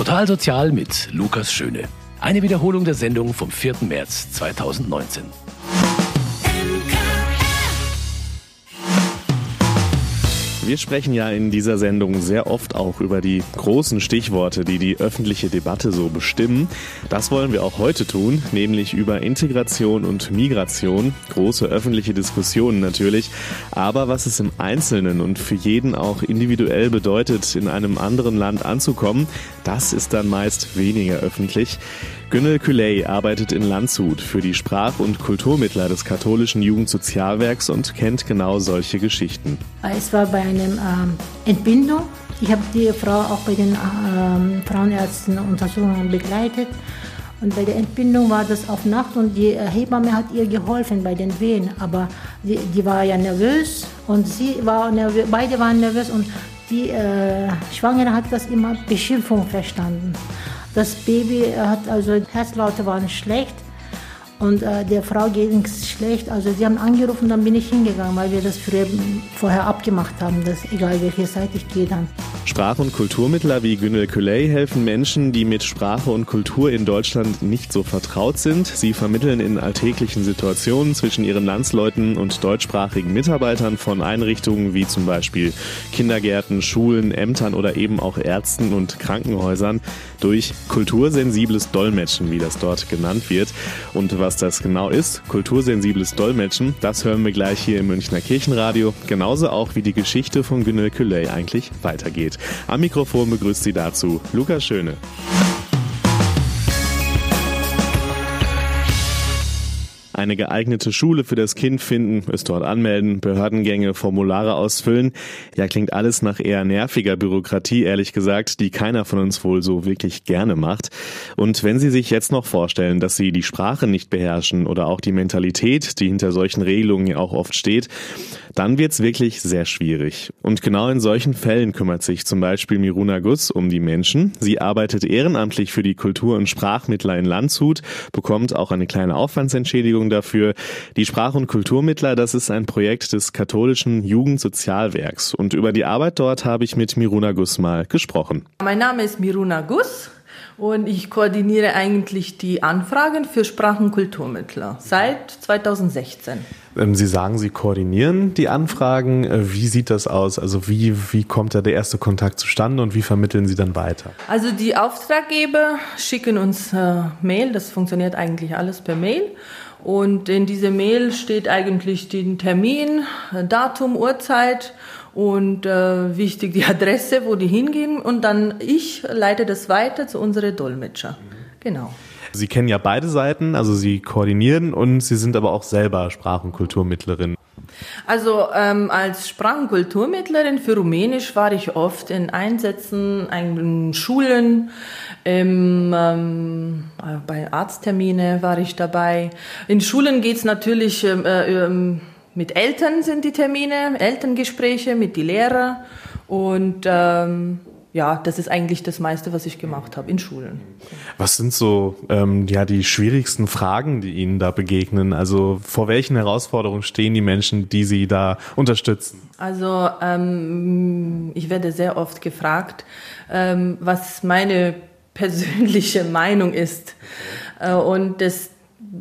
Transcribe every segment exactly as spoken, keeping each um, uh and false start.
Totalsozial mit Lukas Schöne. Eine Wiederholung der Sendung vom vierten März zweitausendneunzehn. Wir sprechen ja in dieser Sendung sehr oft auch über die großen Stichworte, die die öffentliche Debatte so bestimmen. Das wollen wir auch heute tun, nämlich über Integration und Migration. Große öffentliche Diskussionen natürlich, aber was es im Einzelnen und für jeden auch individuell bedeutet, in einem anderen Land anzukommen, das ist dann meist weniger öffentlich. Günel Küley arbeitet in Landshut für die Sprach- und Kulturmittler des katholischen Jugendsozialwerks und kennt genau solche Geschichten. Es war bei einer ähm, Entbindung. Ich habe die Frau auch bei den ähm, Frauenärzten Untersuchungen begleitet. Und bei der Entbindung war das auf Nacht und die Hebamme hat ihr geholfen bei den Wehen. Aber die, die war ja nervös und sie war nervös, beide waren nervös und die äh, Schwangere hat das immer Beschimpfung verstanden. Das Baby hat also, Herzlaute waren schlecht und äh, der Frau ging es schlecht. Also sie haben angerufen, dann bin ich hingegangen, weil wir das früher, vorher abgemacht haben, dass egal welche Seite ich gehe dann. Sprach- und Kulturmittler wie Günel Küley helfen Menschen, die mit Sprache und Kultur in Deutschland nicht so vertraut sind. Sie vermitteln in alltäglichen Situationen zwischen ihren Landsleuten und deutschsprachigen Mitarbeitern von Einrichtungen wie zum Beispiel Kindergärten, Schulen, Ämtern oder eben auch Ärzten und Krankenhäusern durch kultursensibles Dolmetschen, wie das dort genannt wird. Und was das genau ist, kultursensibles Dolmetschen, das hören wir gleich hier im Münchner Kirchenradio. Genauso auch, wie die Geschichte von Günel Küley eigentlich weitergeht. Am Mikrofon begrüßt Sie dazu Lukas Schöne. Eine geeignete Schule für das Kind finden, es dort anmelden, Behördengänge, Formulare ausfüllen. Ja, klingt alles nach eher nerviger Bürokratie, ehrlich gesagt, die keiner von uns wohl so wirklich gerne macht. Und wenn Sie sich jetzt noch vorstellen, dass Sie die Sprache nicht beherrschen oder auch die Mentalität, die hinter solchen Regelungen ja auch oft steht, dann wird's wirklich sehr schwierig. Und genau in solchen Fällen kümmert sich zum Beispiel Miruna Gus um die Menschen. Sie arbeitet ehrenamtlich für die Kultur- und Sprachmittler in Landshut, bekommt auch eine kleine Aufwandsentschädigung dafür. Die Sprach- und Kulturmittler, das ist ein Projekt des katholischen Jugendsozialwerks. Und über die Arbeit dort habe ich mit Miruna Gus mal gesprochen. Mein Name ist Miruna Gus und ich koordiniere eigentlich die Anfragen für Sprach- und Kulturmittler seit zweitausendsechzehn. Sie sagen, Sie koordinieren die Anfragen. Wie sieht das aus? Also wie, wie kommt da der erste Kontakt zustande und wie vermitteln Sie dann weiter? Also die Auftraggeber schicken uns äh, Mail. Das funktioniert eigentlich alles per Mail. Und in dieser Mail steht eigentlich den Termin, Datum, Uhrzeit und äh, wichtig die Adresse, wo die hingehen. Und dann ich leite das weiter zu unseren Dolmetscher. Mhm. Genau. Sie kennen ja beide Seiten, also Sie koordinieren und Sie sind aber auch selber Sprach- und Kulturmittlerin. Also ähm, als Sprach- und Kulturmittlerin für Rumänisch war ich oft in Einsätzen, in Schulen, im, ähm, bei Arzttermine war ich dabei. In Schulen geht es natürlich, äh, äh, mit Eltern sind die Termine, Elterngespräche mit den Lehrern und ähm, ja, das ist eigentlich das meiste, was ich gemacht habe in Schulen. Was sind so ähm, ja, die schwierigsten Fragen, die Ihnen da begegnen? Also vor welchen Herausforderungen stehen die Menschen, die Sie da unterstützen? Also ähm, ich werde sehr oft gefragt, ähm, was meine persönliche Meinung ist. Äh, und das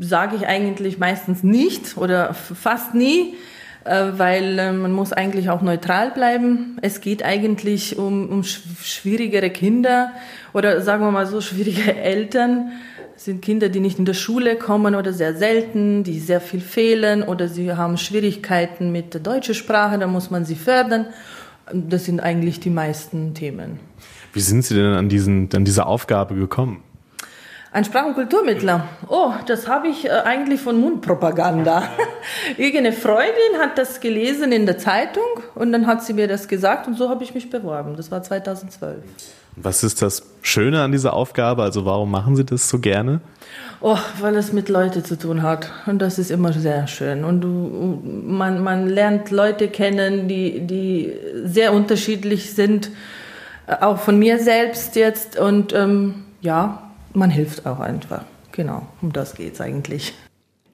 sage ich eigentlich meistens nicht oder fast nie. Weil äh, man muss eigentlich auch neutral bleiben. Es geht eigentlich um, um schwierigere Kinder oder sagen wir mal so schwierige Eltern. Das sind Kinder, die nicht in der Schule kommen oder sehr selten, die sehr viel fehlen oder sie haben Schwierigkeiten mit der deutschen Sprache, da muss man sie fördern. Das sind eigentlich die meisten Themen. Wie sind Sie denn an, diesen, an diese Aufgabe gekommen? Ein Sprach- und Kulturmittler. Oh, das habe ich äh, eigentlich von Mundpropaganda. Irgendeine Freundin hat das gelesen in der Zeitung und dann hat sie mir das gesagt und so habe ich mich beworben. Das war zweitausendzwölf. Was ist das Schöne an dieser Aufgabe? Also warum machen Sie das so gerne? Oh, weil es mit Leuten zu tun hat und das ist immer sehr schön. Und du, man, man lernt Leute kennen, die, die sehr unterschiedlich sind, auch von mir selbst jetzt und ähm, ja, man hilft auch einfach. Genau, um das geht's eigentlich.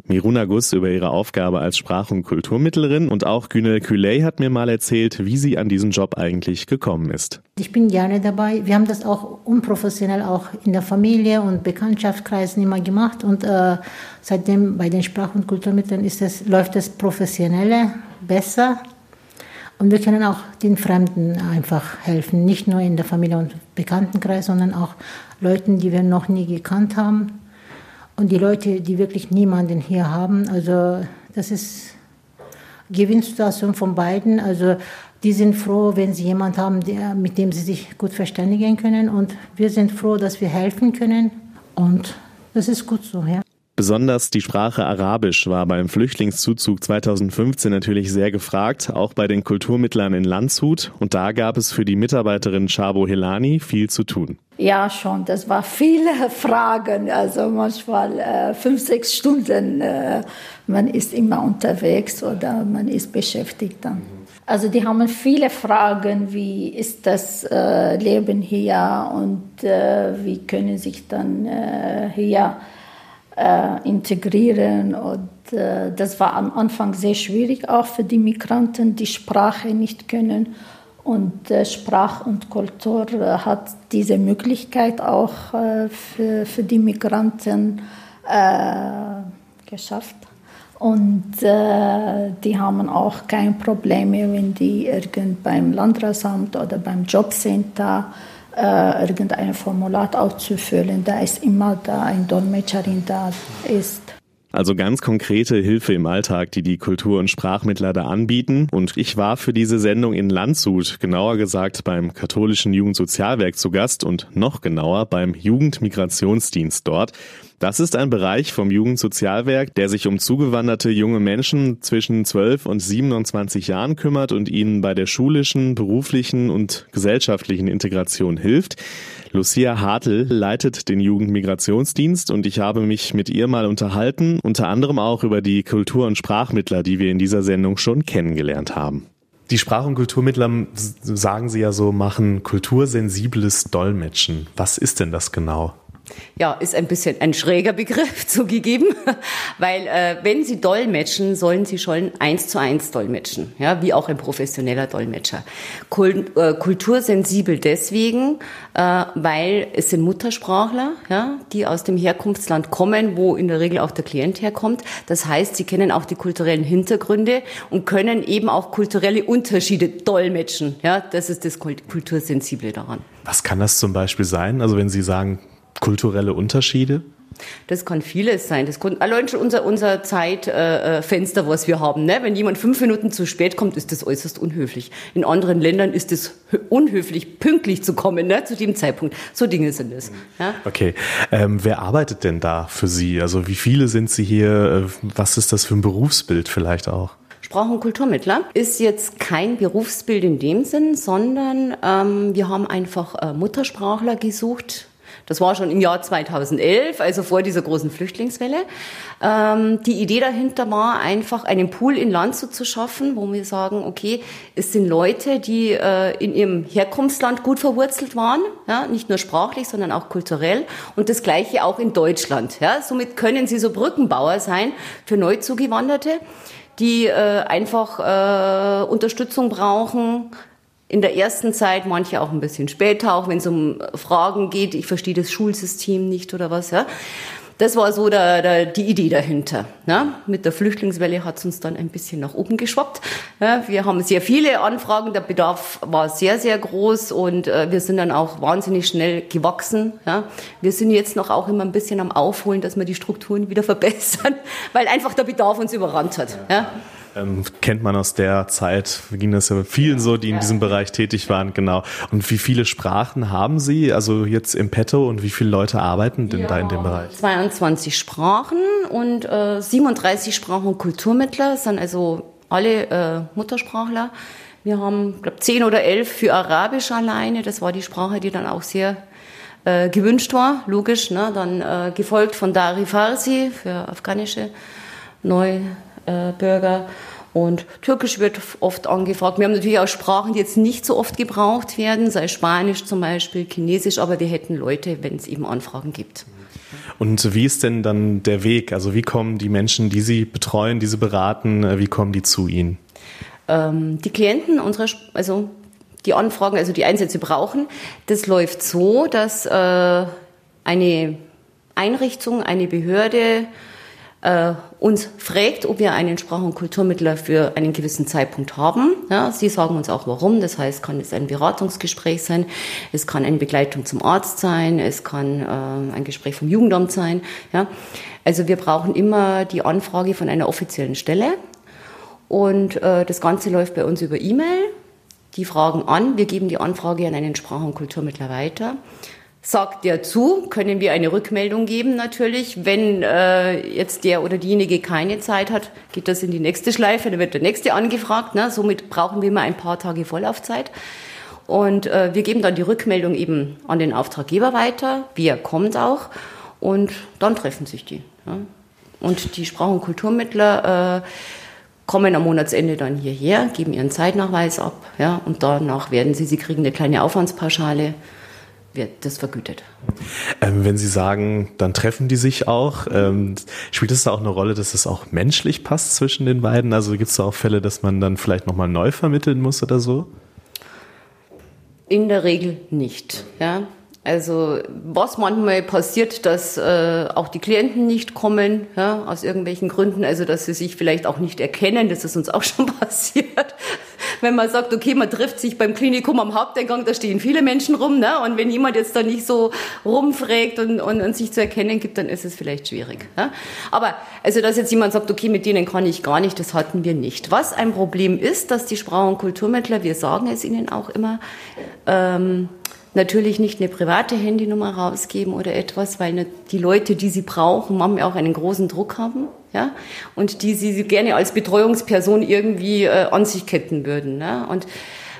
Miruna Gus über ihre Aufgabe als Sprach- und Kulturmittlerin, und auch Günel Küley hat mir mal erzählt, wie sie an diesen Job eigentlich gekommen ist. Ich bin gerne dabei. Wir haben das auch unprofessionell auch in der Familie und Bekanntschaftskreisen immer gemacht, und äh, seitdem bei den Sprach- und Kulturmitteln ist das, läuft das professionelle besser. Und wir können auch den Fremden einfach helfen, nicht nur in der Familie- und Bekanntenkreis, sondern auch Leuten, die wir noch nie gekannt haben, und die Leute, die wirklich niemanden hier haben. Also das ist Gewinnsituation von beiden. Also die sind froh, wenn sie jemanden haben, der, mit dem sie sich gut verständigen können, und wir sind froh, dass wir helfen können, und das ist gut so, ja. Besonders die Sprache Arabisch war beim Flüchtlingszuzug zweitausendfünfzehn natürlich sehr gefragt, auch bei den Kulturmittlern in Landshut. Und da gab es für die Mitarbeiterin Chabo Helani viel zu tun. Ja, schon. Das waren viele Fragen. Also manchmal äh, fünf, sechs Stunden. Äh, man ist immer unterwegs oder man ist beschäftigt dann. Also die haben viele Fragen, wie ist das äh, Leben hier, und äh, wie können sich dann äh, hier Äh, integrieren, und äh, das war am Anfang sehr schwierig, auch für die Migranten, die Sprache nicht können, und äh, Sprach und Kultur äh, hat diese Möglichkeit auch äh, für, für die Migranten äh, geschafft, und äh, die haben auch keine Probleme, wenn die irgend beim Landratsamt oder beim Jobcenter Äh, irgendein Formular auszufüllen. Da ist immer da ein Dolmetscherin da ist. Also ganz konkrete Hilfe im Alltag, die die Kultur- und Sprachmittler da anbieten. Und ich war für diese Sendung in Landshut, genauer gesagt beim katholischen Jugendsozialwerk zu Gast und noch genauer beim Jugendmigrationsdienst dort. Das ist ein Bereich vom Jugendsozialwerk, der sich um zugewanderte junge Menschen zwischen zwölf und siebenundzwanzig Jahren kümmert und ihnen bei der schulischen, beruflichen und gesellschaftlichen Integration hilft. Lucia Hartl leitet den Jugendmigrationsdienst, und ich habe mich mit ihr mal unterhalten, unter anderem auch über die Kultur- und Sprachmittler, die wir in dieser Sendung schon kennengelernt haben. Die Sprach- und Kulturmittler, sagen Sie ja so, machen kultursensibles Dolmetschen. Was ist denn das genau? Ja, ist ein bisschen ein schräger Begriff zugegeben, weil äh, wenn Sie dolmetschen, sollen Sie schon eins zu eins dolmetschen, ja, wie auch ein professioneller Dolmetscher. Kul- äh, kultursensibel deswegen, äh, weil es sind Muttersprachler, ja, die aus dem Herkunftsland kommen, wo in der Regel auch der Klient herkommt. Das heißt, sie kennen auch die kulturellen Hintergründe und können eben auch kulturelle Unterschiede dolmetschen. Ja, das ist das Kult- Kultursensible daran. Was kann das zum Beispiel sein? Also wenn Sie sagen kulturelle Unterschiede? Das kann vieles sein. Das kann, allein schon unser, unser Zeitfenster, äh, was wir haben. Ne? Wenn jemand fünf Minuten zu spät kommt, ist das äußerst unhöflich. In anderen Ländern ist es unhöflich, pünktlich zu kommen, ne? Zu dem Zeitpunkt. So Dinge sind es. Ja? Okay. Ähm, wer arbeitet denn da für Sie? Also wie viele sind Sie hier? Was ist das für ein Berufsbild vielleicht auch? Sprach- und Kulturmittler ist jetzt kein Berufsbild in dem Sinn, sondern ähm, wir haben einfach äh, Muttersprachler gesucht. Das war schon im Jahr zweitausendelf, also vor dieser großen Flüchtlingswelle. Ähm, die Idee dahinter war einfach, einen Pool in Landshut zu schaffen, wo wir sagen, okay, es sind Leute, die äh, in ihrem Herkunftsland gut verwurzelt waren, ja, nicht nur sprachlich, sondern auch kulturell, und das Gleiche auch in Deutschland. Ja. Somit können sie so Brückenbauer sein für Neuzugewanderte, die äh, einfach äh, Unterstützung brauchen, in der ersten Zeit, manche auch ein bisschen später, auch wenn es um Fragen geht, ich verstehe das Schulsystem nicht oder was, ja. Das war so der, der, die Idee dahinter. Ne? Mit der Flüchtlingswelle hat es uns dann ein bisschen nach oben geschwappt. Ne? Wir haben sehr viele Anfragen, der Bedarf war sehr, sehr groß, und äh, wir sind dann auch wahnsinnig schnell gewachsen. Ja? Wir sind jetzt noch auch immer ein bisschen am Aufholen, dass wir die Strukturen wieder verbessern, weil einfach der Bedarf uns überrannt hat. Ja. Ja? Ähm, kennt man aus der Zeit, ging das ja vielen so, die in diesem Bereich tätig waren, genau. Und wie viele Sprachen haben Sie, also jetzt im Petto, und wie viele Leute arbeiten denn ja, da in dem Bereich? zweiundzwanzig Sprachen und äh, siebenunddreißig Sprachen und Kulturmittler, sind also alle äh, Muttersprachler. Wir haben, glaube zehn oder elf für Arabisch alleine, das war die Sprache, die dann auch sehr äh, gewünscht war, logisch, ne? Dann äh, gefolgt von Dari Farsi für afghanische Neu Bürger, und Türkisch wird oft angefragt. Wir haben natürlich auch Sprachen, die jetzt nicht so oft gebraucht werden, sei Spanisch zum Beispiel, Chinesisch, aber wir hätten Leute, wenn es eben Anfragen gibt. Und wie ist denn dann der Weg? Also wie kommen die Menschen, die Sie betreuen, die Sie beraten, wie kommen die zu Ihnen? Ähm, die Klienten unserer, also die Anfragen, also die Einsätze brauchen, das läuft so, dass äh, eine Einrichtung, eine Behörde äh, uns fragt, ob wir einen Sprach- und Kulturmittler für einen gewissen Zeitpunkt haben. Ja, sie sagen uns auch, warum. Das heißt, kann es ein Beratungsgespräch sein, es kann eine Begleitung zum Arzt sein, es kann äh, ein Gespräch vom Jugendamt sein. Ja. Also wir brauchen immer die Anfrage von einer offiziellen Stelle und äh, das Ganze läuft bei uns über E-Mail. Die fragen an, wir geben die Anfrage an einen Sprach- und Kulturmittler weiter. Sagt der zu, können wir eine Rückmeldung geben natürlich. Wenn äh, jetzt der oder diejenige keine Zeit hat, geht das in die nächste Schleife, dann wird der nächste angefragt. Ne? Somit brauchen wir immer ein paar Tage Vorlaufzeit. Und äh, wir geben dann die Rückmeldung eben an den Auftraggeber weiter, wer kommt auch. Und dann treffen sich die. Ja? Und die Sprach- und Kulturmittler äh, kommen am Monatsende dann hierher, geben ihren Zeitnachweis ab. Ja? Und danach werden sie, sie kriegen eine kleine Aufwandspauschale, wird das vergütet. Ähm, wenn Sie sagen, dann treffen die sich auch, ähm, spielt es da auch eine Rolle, dass es auch menschlich passt zwischen den beiden? Also gibt es da auch Fälle, dass man dann vielleicht nochmal neu vermitteln muss oder so? In der Regel nicht. Ja? Also was manchmal passiert, dass äh, auch die Klienten nicht kommen, ja, aus irgendwelchen Gründen, also dass sie sich vielleicht auch nicht erkennen, das ist uns auch schon passiert. Wenn man sagt, okay, man trifft sich beim Klinikum am Haupteingang, da stehen viele Menschen rum, ne? Und wenn jemand jetzt da nicht so rumfrägt und, und, und sich zu erkennen gibt, dann ist es vielleicht schwierig. Ne? Aber also, dass jetzt jemand sagt, okay, mit denen kann ich gar nicht, das hatten wir nicht. Was ein Problem ist, dass die Sprach- und Kulturmittler, wir sagen es ihnen auch immer, ähm, natürlich nicht eine private Handynummer rausgeben oder etwas, weil die Leute, die sie brauchen, manchmal auch einen großen Druck haben, ja, und die sie gerne als Betreuungsperson irgendwie äh, an sich ketten würden, ne? Und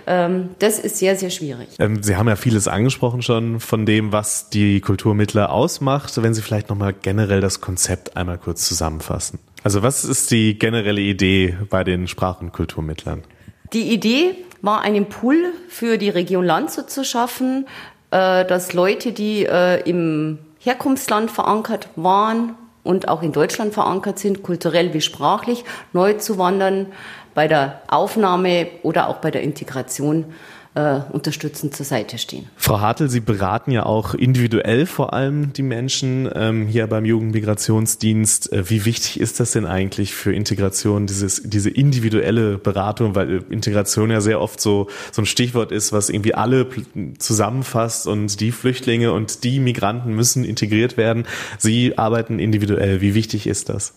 ähm, das ist sehr, sehr schwierig. Ähm, Sie haben ja vieles angesprochen schon von dem, was die Kulturmittler ausmacht. Wenn Sie vielleicht nochmal generell das Konzept einmal kurz zusammenfassen. Also was ist die generelle Idee bei den Sprach- und Kulturmittlern? Die Idee war, einen Pool für die Region Landshut zu schaffen, dass Leute, die im Herkunftsland verankert waren und auch in Deutschland verankert sind, kulturell wie sprachlich, neu zu wandern, bei der Aufnahme oder auch bei der Integration unterstützend zur Seite stehen. Frau Hartl, Sie beraten ja auch individuell vor allem die Menschen hier beim Jugendmigrationsdienst. Wie wichtig ist das denn eigentlich für Integration, dieses, diese individuelle Beratung, weil Integration ja sehr oft so, so ein Stichwort ist, was irgendwie alle zusammenfasst und die Flüchtlinge und die Migranten müssen integriert werden. Sie arbeiten individuell. Wie wichtig ist das?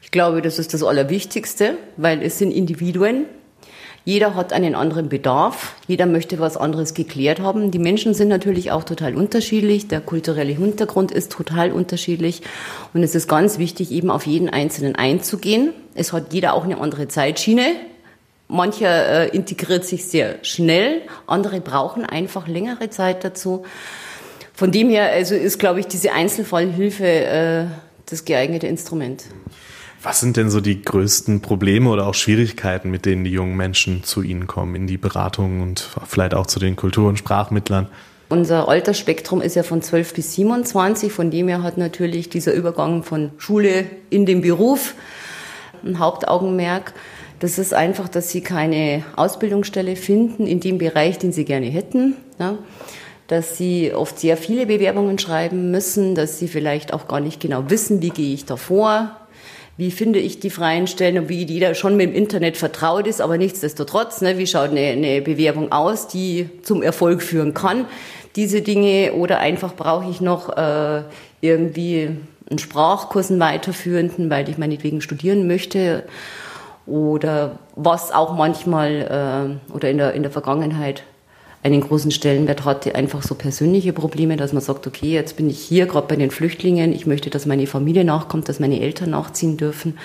Ich glaube, das ist das Allerwichtigste, weil es sind Individuen. Jeder hat einen anderen Bedarf, jeder möchte was anderes geklärt haben. Die Menschen sind natürlich auch total unterschiedlich, der kulturelle Hintergrund ist total unterschiedlich und es ist ganz wichtig, eben auf jeden Einzelnen einzugehen. Es hat jeder auch eine andere Zeitschiene. Mancher äh, integriert sich sehr schnell, andere brauchen einfach längere Zeit dazu. Von dem her also ist, glaube ich, diese Einzelfallhilfe äh, das geeignete Instrument. Was sind denn so die größten Probleme oder auch Schwierigkeiten, mit denen die jungen Menschen zu Ihnen kommen, in die Beratung und vielleicht auch zu den Kultur- und Sprachmittlern? Unser Altersspektrum ist ja von zwölf bis siebenundzwanzig, von dem her hat natürlich dieser Übergang von Schule in den Beruf ein Hauptaugenmerk. Das ist einfach, dass sie keine Ausbildungsstelle finden in dem Bereich, den sie gerne hätten, ja. Dass sie oft sehr viele Bewerbungen schreiben müssen, dass sie vielleicht auch gar nicht genau wissen, wie gehe ich da vor. Wie finde ich die freien Stellen und wie jeder schon mit dem Internet vertraut ist, aber nichtsdestotrotz, ne, wie schaut eine, eine Bewerbung aus, die zum Erfolg führen kann, diese Dinge, oder einfach brauche ich noch äh, irgendwie einen Sprachkurs, einen weiterführenden, weil ich meinetwegen studieren möchte, oder was auch manchmal äh, oder in der, in der Vergangenheit einen großen Stellenwert hatte, einfach so persönliche Probleme, dass man sagt, okay, jetzt bin ich hier, gerade bei den Flüchtlingen, ich möchte, dass meine Familie nachkommt, dass meine Eltern nachziehen dürfen.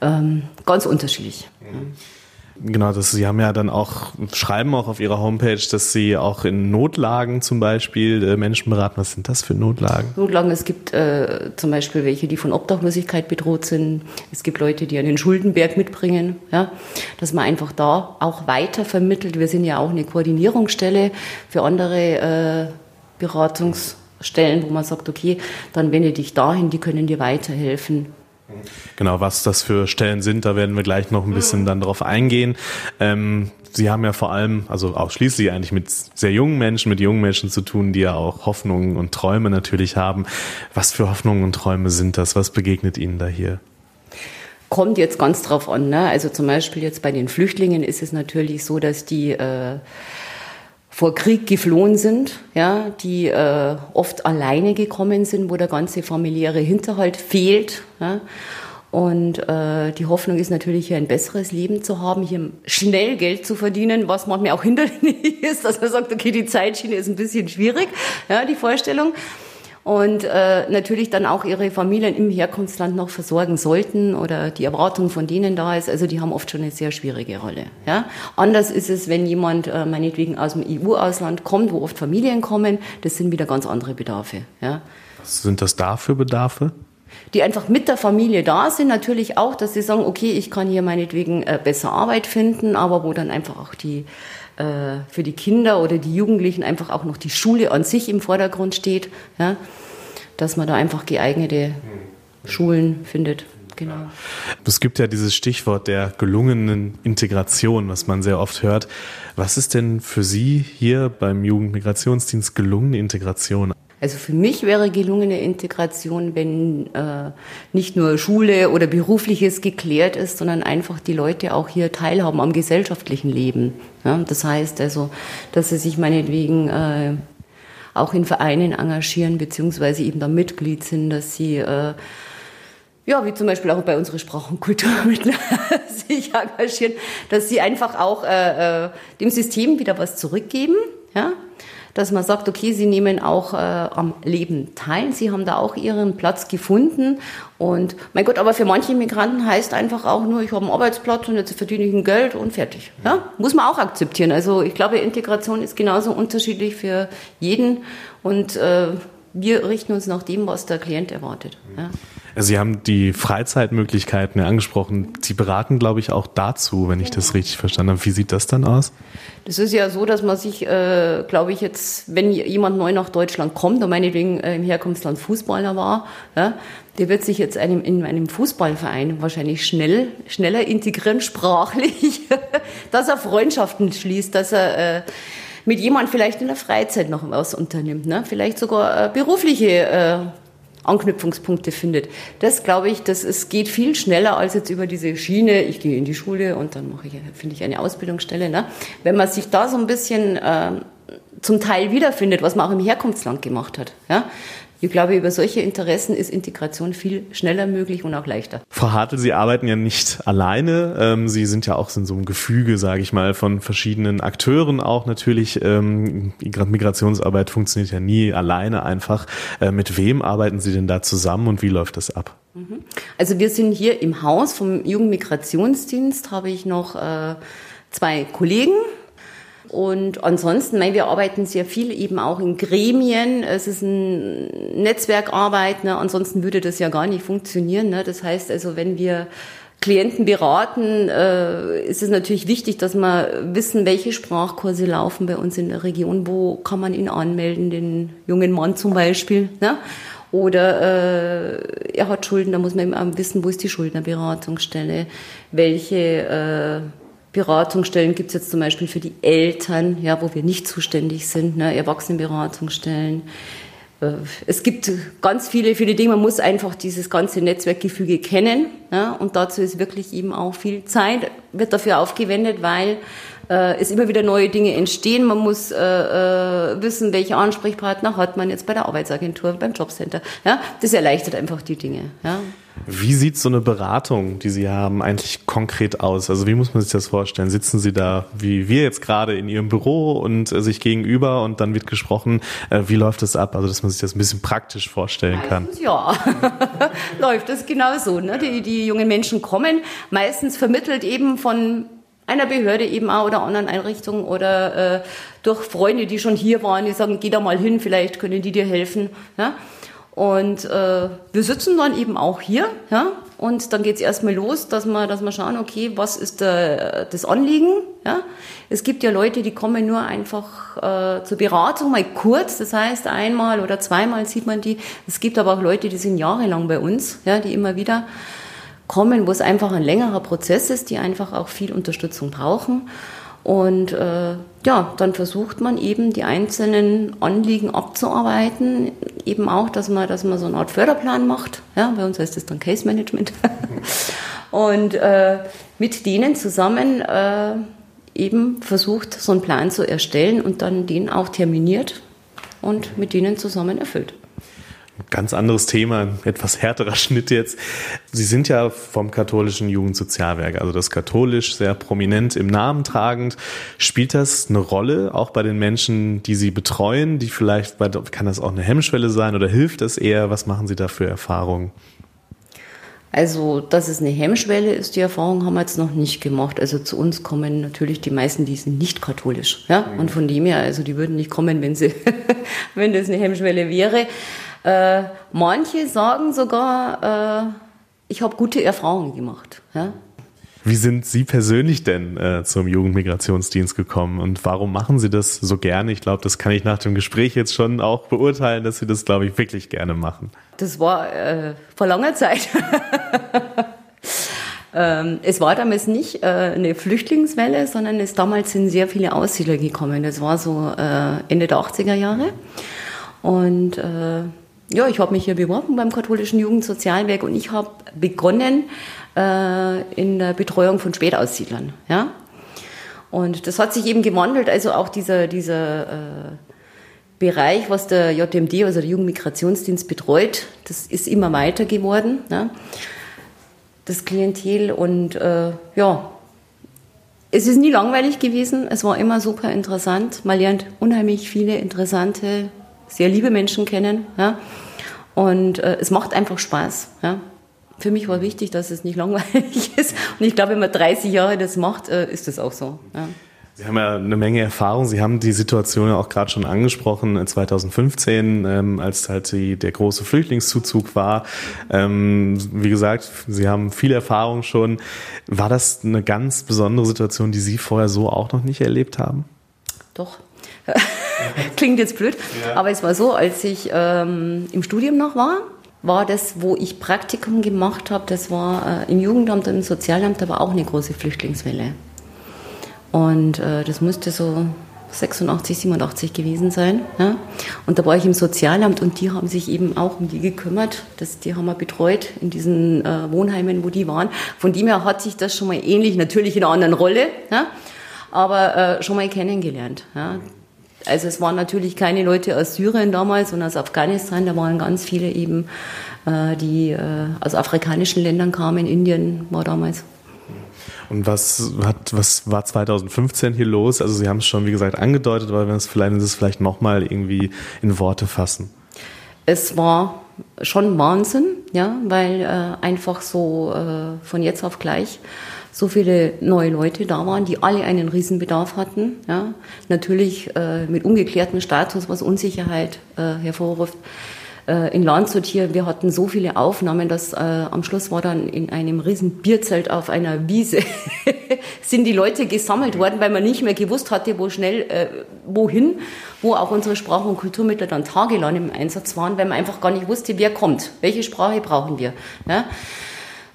Ähm, ganz unterschiedlich. Mhm. Genau, das, Sie haben ja dann auch, schreiben auch auf Ihrer Homepage, dass Sie auch in Notlagen zum Beispiel äh, Menschen beraten. Was sind das für Notlagen? Notlagen, es gibt äh, zum Beispiel welche, die von Obdachlosigkeit bedroht sind. Es gibt Leute, die einen Schuldenberg mitbringen, ja, dass man einfach da auch weiter vermittelt. Wir sind ja auch eine Koordinierungsstelle für andere äh, Beratungs- Stellen, wo man sagt, okay, dann wende dich dahin, die können dir weiterhelfen. Genau, was das für Stellen sind, da werden wir gleich noch ein bisschen dann drauf eingehen. Ähm, Sie haben ja vor allem, also ausschließlich eigentlich mit sehr jungen Menschen, mit jungen Menschen zu tun, die ja auch Hoffnungen und Träume natürlich haben. Was für Hoffnungen und Träume sind das? Was begegnet Ihnen da hier? Kommt jetzt ganz drauf an, ne? Also zum Beispiel jetzt bei den Flüchtlingen ist es natürlich so, dass die äh, vor Krieg geflohen sind, ja, die äh, oft alleine gekommen sind, wo der ganze familiäre Hinterhalt fehlt. Ja. Und äh, die Hoffnung ist natürlich, hier ein besseres Leben zu haben, hier schnell Geld zu verdienen, was manchmal auch hinderlich ist, dass man sagt, okay, die Zeitschiene ist ein bisschen schwierig, ja, die Vorstellung. Und äh, natürlich dann auch ihre Familien im Herkunftsland noch versorgen sollten oder die Erwartung von denen da ist. Also die haben oft schon eine sehr schwierige Rolle. Ja? Anders ist es, wenn jemand äh, meinetwegen aus dem E U-Ausland kommt, wo oft Familien kommen. Das sind wieder ganz andere Bedarfe. Ja? Was sind das da für Bedarfe? Die einfach mit der Familie da sind, natürlich auch, dass sie sagen, okay, ich kann hier meinetwegen äh, besser Arbeit finden, aber wo dann einfach auch die äh, für die Kinder oder die Jugendlichen einfach auch noch die Schule an sich im Vordergrund steht, ja? Dass man da einfach geeignete Schulen findet. Genau. Es gibt ja dieses Stichwort der gelungenen Integration, was man sehr oft hört. Was ist denn für Sie hier beim Jugendmigrationsdienst gelungene Integration? Also für mich wäre gelungene Integration, wenn äh, nicht nur Schule oder Berufliches geklärt ist, sondern einfach die Leute auch hier teilhaben am gesellschaftlichen Leben. Ja, das heißt also, dass sie sich meinetwegen äh, auch in Vereinen engagieren, beziehungsweise eben da Mitglied sind, dass sie... Äh, Ja, wie zum Beispiel auch bei unserer Sprach- und Kulturmittler sich engagieren, dass sie einfach auch äh, dem System wieder was zurückgeben, ja? Dass man sagt, okay, sie nehmen auch äh, am Leben teil, sie haben da auch ihren Platz gefunden und mein Gott, aber für manche Migranten heißt einfach auch nur, ich habe einen Arbeitsplatz und jetzt verdiene ich ein Geld und fertig, ja? Muss man auch akzeptieren, also ich glaube, Integration ist genauso unterschiedlich für jeden und äh, wir richten uns nach dem, was der Klient erwartet, ja? Sie haben die Freizeitmöglichkeiten ja angesprochen. Sie beraten, glaube ich, auch dazu, wenn ich das richtig verstanden habe. Wie sieht das dann aus? Das ist ja so, dass man sich, äh, glaube ich, jetzt, wenn jemand neu nach Deutschland kommt und meinetwegen äh, im Herkunftsland Fußballer war, ja, der wird sich jetzt einem, in einem Fußballverein wahrscheinlich schnell, schneller integrieren, sprachlich, dass er Freundschaften schließt, dass er... Äh, mit jemand vielleicht in der Freizeit noch was unternimmt, ne? Vielleicht sogar äh, berufliche äh, Anknüpfungspunkte findet. Das glaube ich, das ist, geht viel schneller als jetzt über diese Schiene, ich gehe in die Schule und dann mache ich, finde ich eine Ausbildungsstelle, ne? Wenn man sich da so ein bisschen äh, zum Teil wiederfindet, was man auch im Herkunftsland gemacht hat, ja? Ich glaube, über solche Interessen ist Integration viel schneller möglich und auch leichter. Frau Hartl, Sie arbeiten ja nicht alleine. Sie sind ja auch in so einem Gefüge, sage ich mal, von verschiedenen Akteuren auch natürlich. Migrationsarbeit funktioniert ja nie alleine einfach. Mit wem arbeiten Sie denn da zusammen und wie läuft das ab? Also wir sind hier im Haus vom Jugendmigrationsdienst, habe ich noch zwei Kollegen. Und ansonsten, nein, wir arbeiten sehr viel eben auch in Gremien. Es ist ein Netzwerkarbeit, ne? Ansonsten würde das ja gar nicht funktionieren, ne? Das heißt also, wenn wir Klienten beraten, äh, ist es natürlich wichtig, dass wir wissen, welche Sprachkurse laufen bei uns in der Region. Wo kann man ihn anmelden, den jungen Mann zum Beispiel, ne? Oder äh, er hat Schulden, da muss man eben auch wissen, wo ist die Schuldnerberatungsstelle, welche... Äh, Beratungsstellen gibt's jetzt zum Beispiel für die Eltern, ja, wo wir nicht zuständig sind, ne, Erwachsenenberatungsstellen. Es gibt ganz viele, viele Dinge. Man muss einfach dieses ganze Netzwerkgefüge kennen, ja, und dazu ist wirklich eben auch viel Zeit, wird dafür aufgewendet, weil äh, es immer wieder neue Dinge entstehen. Man muss äh, äh, wissen, welche Ansprechpartner hat man jetzt bei der Arbeitsagentur, beim Jobcenter. Ja, das erleichtert einfach die Dinge. Ja. Wie sieht so eine Beratung, die Sie haben, eigentlich konkret aus? Also wie muss man sich das vorstellen? Sitzen Sie da, wie wir jetzt gerade, in Ihrem Büro und äh, sich gegenüber und dann wird gesprochen? Äh, wie läuft das ab? Also dass man sich das ein bisschen praktisch vorstellen kann. Meistens, ja, läuft das genau so. Ne? Die, die jungen Menschen kommen, meistens vermittelt eben von einer Behörde eben auch oder anderen Einrichtungen oder äh, durch Freunde, die schon hier waren, die sagen, geh da mal hin, vielleicht können die dir helfen, ja? Und äh, wir sitzen dann eben auch hier, ja, Und dann geht es erstmal los, dass wir, dass wir schauen, okay, was ist der, das Anliegen? Ja? Es gibt ja Leute, die kommen nur einfach äh, zur Beratung, mal kurz, das heißt einmal oder zweimal sieht man die. Es gibt aber auch Leute, die sind jahrelang bei uns, ja, die immer wieder kommen, wo es einfach ein längerer Prozess ist, die einfach auch viel Unterstützung brauchen. Und äh, ja, dann versucht man eben die einzelnen Anliegen abzuarbeiten, eben auch, dass man, dass man so eine Art Förderplan macht. Ja, bei uns heißt das dann Case Management. Und äh, mit denen zusammen äh, eben versucht, so einen Plan zu erstellen und dann den auch terminiert und mit denen zusammen erfüllt. Ganz anderes Thema, ein etwas härterer Schnitt jetzt. Sie sind ja vom katholischen Jugendsozialwerk, also das katholisch sehr prominent im Namen tragend. Spielt das eine Rolle auch bei den Menschen, die Sie betreuen? Die vielleicht, kann das auch eine Hemmschwelle sein oder hilft das eher? Was machen Sie da für Erfahrungen? Also, dass es eine Hemmschwelle ist, die Erfahrung haben wir jetzt noch nicht gemacht. Also zu uns kommen natürlich die meisten, die sind nicht katholisch. Ja? Mhm. Und von dem her, also die würden nicht kommen, wenn sie, wenn das eine Hemmschwelle wäre. Äh, manche sagen sogar, äh, ich habe gute Erfahrungen gemacht. Ja? Wie sind Sie persönlich denn äh, zum Jugendmigrationsdienst gekommen und warum machen Sie das so gerne? Ich glaube, das kann ich nach dem Gespräch jetzt schon auch beurteilen, dass Sie das, glaube ich, wirklich gerne machen. Das war äh, vor langer Zeit. ähm, es war damals nicht äh, eine Flüchtlingswelle, sondern es damals sind sehr viele Aussiedler gekommen. Das war so äh, Ende der achtziger Jahre. Und äh, ja, ich habe mich hier beworben beim katholischen Jugendsozialwerk und ich habe begonnen äh, in der Betreuung von Spätaussiedlern. Ja? Und das hat sich eben gewandelt, also auch dieser, dieser äh, Bereich, was der J M D, also der Jugendmigrationsdienst, betreut, das ist immer weiter geworden, ne? Das Klientel und äh, ja, es ist nie langweilig gewesen, es war immer super interessant, man lernt unheimlich viele interessante sehr liebe Menschen kennen, ja, und äh, es macht einfach Spaß, ja. Für mich war wichtig, dass es nicht langweilig ist und ich glaube, wenn man dreißig Jahre das macht, äh, ist das auch so, ja. Sie haben ja eine Menge Erfahrung, Sie haben die Situation ja auch gerade schon angesprochen, zweitausendfünfzehn, ähm, als halt die, der große Flüchtlingszuzug war. Ähm, wie gesagt, Sie haben viel Erfahrung schon. War das eine ganz besondere Situation, die Sie vorher so auch noch nicht erlebt haben? Doch. Klingt jetzt blöd, ja. Aber es war so, als ich ähm, im Studium noch war, war das, wo ich Praktikum gemacht habe, das war äh, im Jugendamt und im Sozialamt, da war auch eine große Flüchtlingswelle. Und äh, das müsste so sechsundachtzig, siebenundachtzig gewesen sein. Ja? Und da war ich im Sozialamt und die haben sich eben auch um die gekümmert. Das, die haben wir betreut in diesen äh, Wohnheimen, wo die waren. Von dem her hat sich das schon mal ähnlich, natürlich in einer anderen Rolle, ja? aber äh, schon mal kennengelernt. Ja? Also es waren natürlich keine Leute aus Syrien damals und aus Afghanistan, da waren ganz viele eben, die aus afrikanischen Ländern kamen, Indien war damals. Und was hat, was war zweitausendfünfzehn hier los? Also Sie haben es schon, wie gesagt, angedeutet, aber wenn es vielleicht, wenn Sie es vielleicht nochmal irgendwie in Worte fassen. Es war schon Wahnsinn, ja, weil äh, einfach so äh, von jetzt auf gleich so viele neue Leute da waren, die alle einen Riesenbedarf hatten. Ja. Natürlich äh, mit ungeklärtem Status, was Unsicherheit äh, hervorruft. Äh, in Landshut hier, wir hatten so viele Aufnahmen, dass äh, am Schluss war dann in einem Riesenbierzelt auf einer Wiese sind die Leute gesammelt worden, weil man nicht mehr gewusst hatte, wo schnell, äh, wohin, wo auch unsere Sprache- und Kulturmittler dann tagelang im Einsatz waren, weil man einfach gar nicht wusste, wer kommt, welche Sprache brauchen wir. Ja.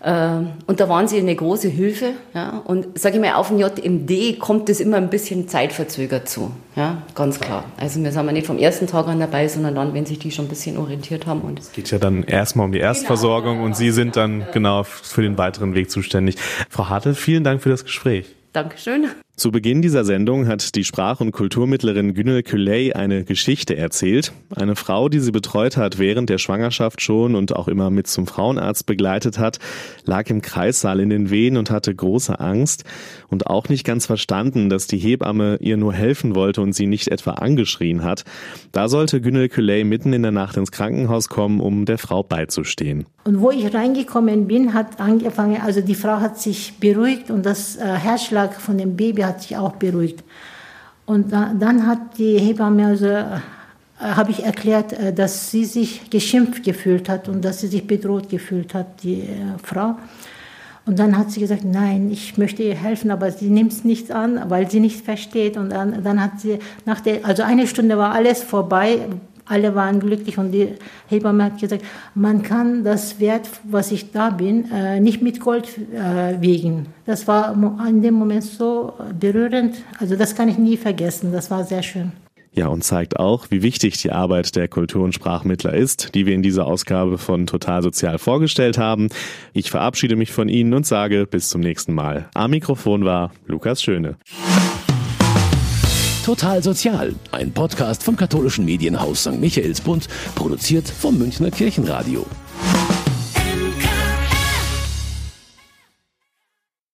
Und da waren sie eine große Hilfe. Ja? Und sage ich mal, auf den J M D kommt es immer ein bisschen zeitverzögert zu. Ja? Ganz klar. Also wir sind ja nicht vom ersten Tag an dabei, sondern dann, wenn sich die schon ein bisschen orientiert haben. Und es geht ja dann erstmal um die Erstversorgung genau, ja, und Sie sind dann ja, genau für den weiteren Weg zuständig. Frau Hartl, vielen Dank für das Gespräch. Dankeschön. Zu Beginn dieser Sendung hat die Sprach- und Kulturmittlerin Günel Küley eine Geschichte erzählt. Eine Frau, die sie betreut hat, während der Schwangerschaft schon und auch immer mit zum Frauenarzt begleitet hat, lag im Kreissaal in den Wehen und hatte große Angst und auch nicht ganz verstanden, dass die Hebamme ihr nur helfen wollte und sie nicht etwa angeschrien hat. Da sollte Günel Küley mitten in der Nacht ins Krankenhaus kommen, um der Frau beizustehen. Und wo ich reingekommen bin, hat angefangen, also die Frau hat sich beruhigt und das Herzschlag von dem Baby hat sich auch beruhigt. Und da, dann hat die Hebamme also habe ich erklärt, dass sie sich geschimpft gefühlt hat und dass sie sich bedroht gefühlt hat, die Frau. Und dann hat sie gesagt, nein, ich möchte ihr helfen, aber sie nimmt es nicht an, weil sie nicht versteht. Und dann, dann hat sie, nach der, also eine Stunde war alles vorbei, alle waren glücklich und die Hebamme hat gesagt, man kann das Wert, was ich da bin, nicht mit Gold wiegen. Das war in dem Moment so berührend, also das kann ich nie vergessen, das war sehr schön. Ja, und zeigt auch, wie wichtig die Arbeit der Kultur- und Sprachmittler ist, die wir in dieser Ausgabe von Totalsozial vorgestellt haben. Ich verabschiede mich von Ihnen und sage bis zum nächsten Mal. Am Mikrofon war Lukas Schöne. Totalsozial, ein Podcast vom katholischen Medienhaus Sankt Michaelsbund, produziert vom Münchner Kirchenradio.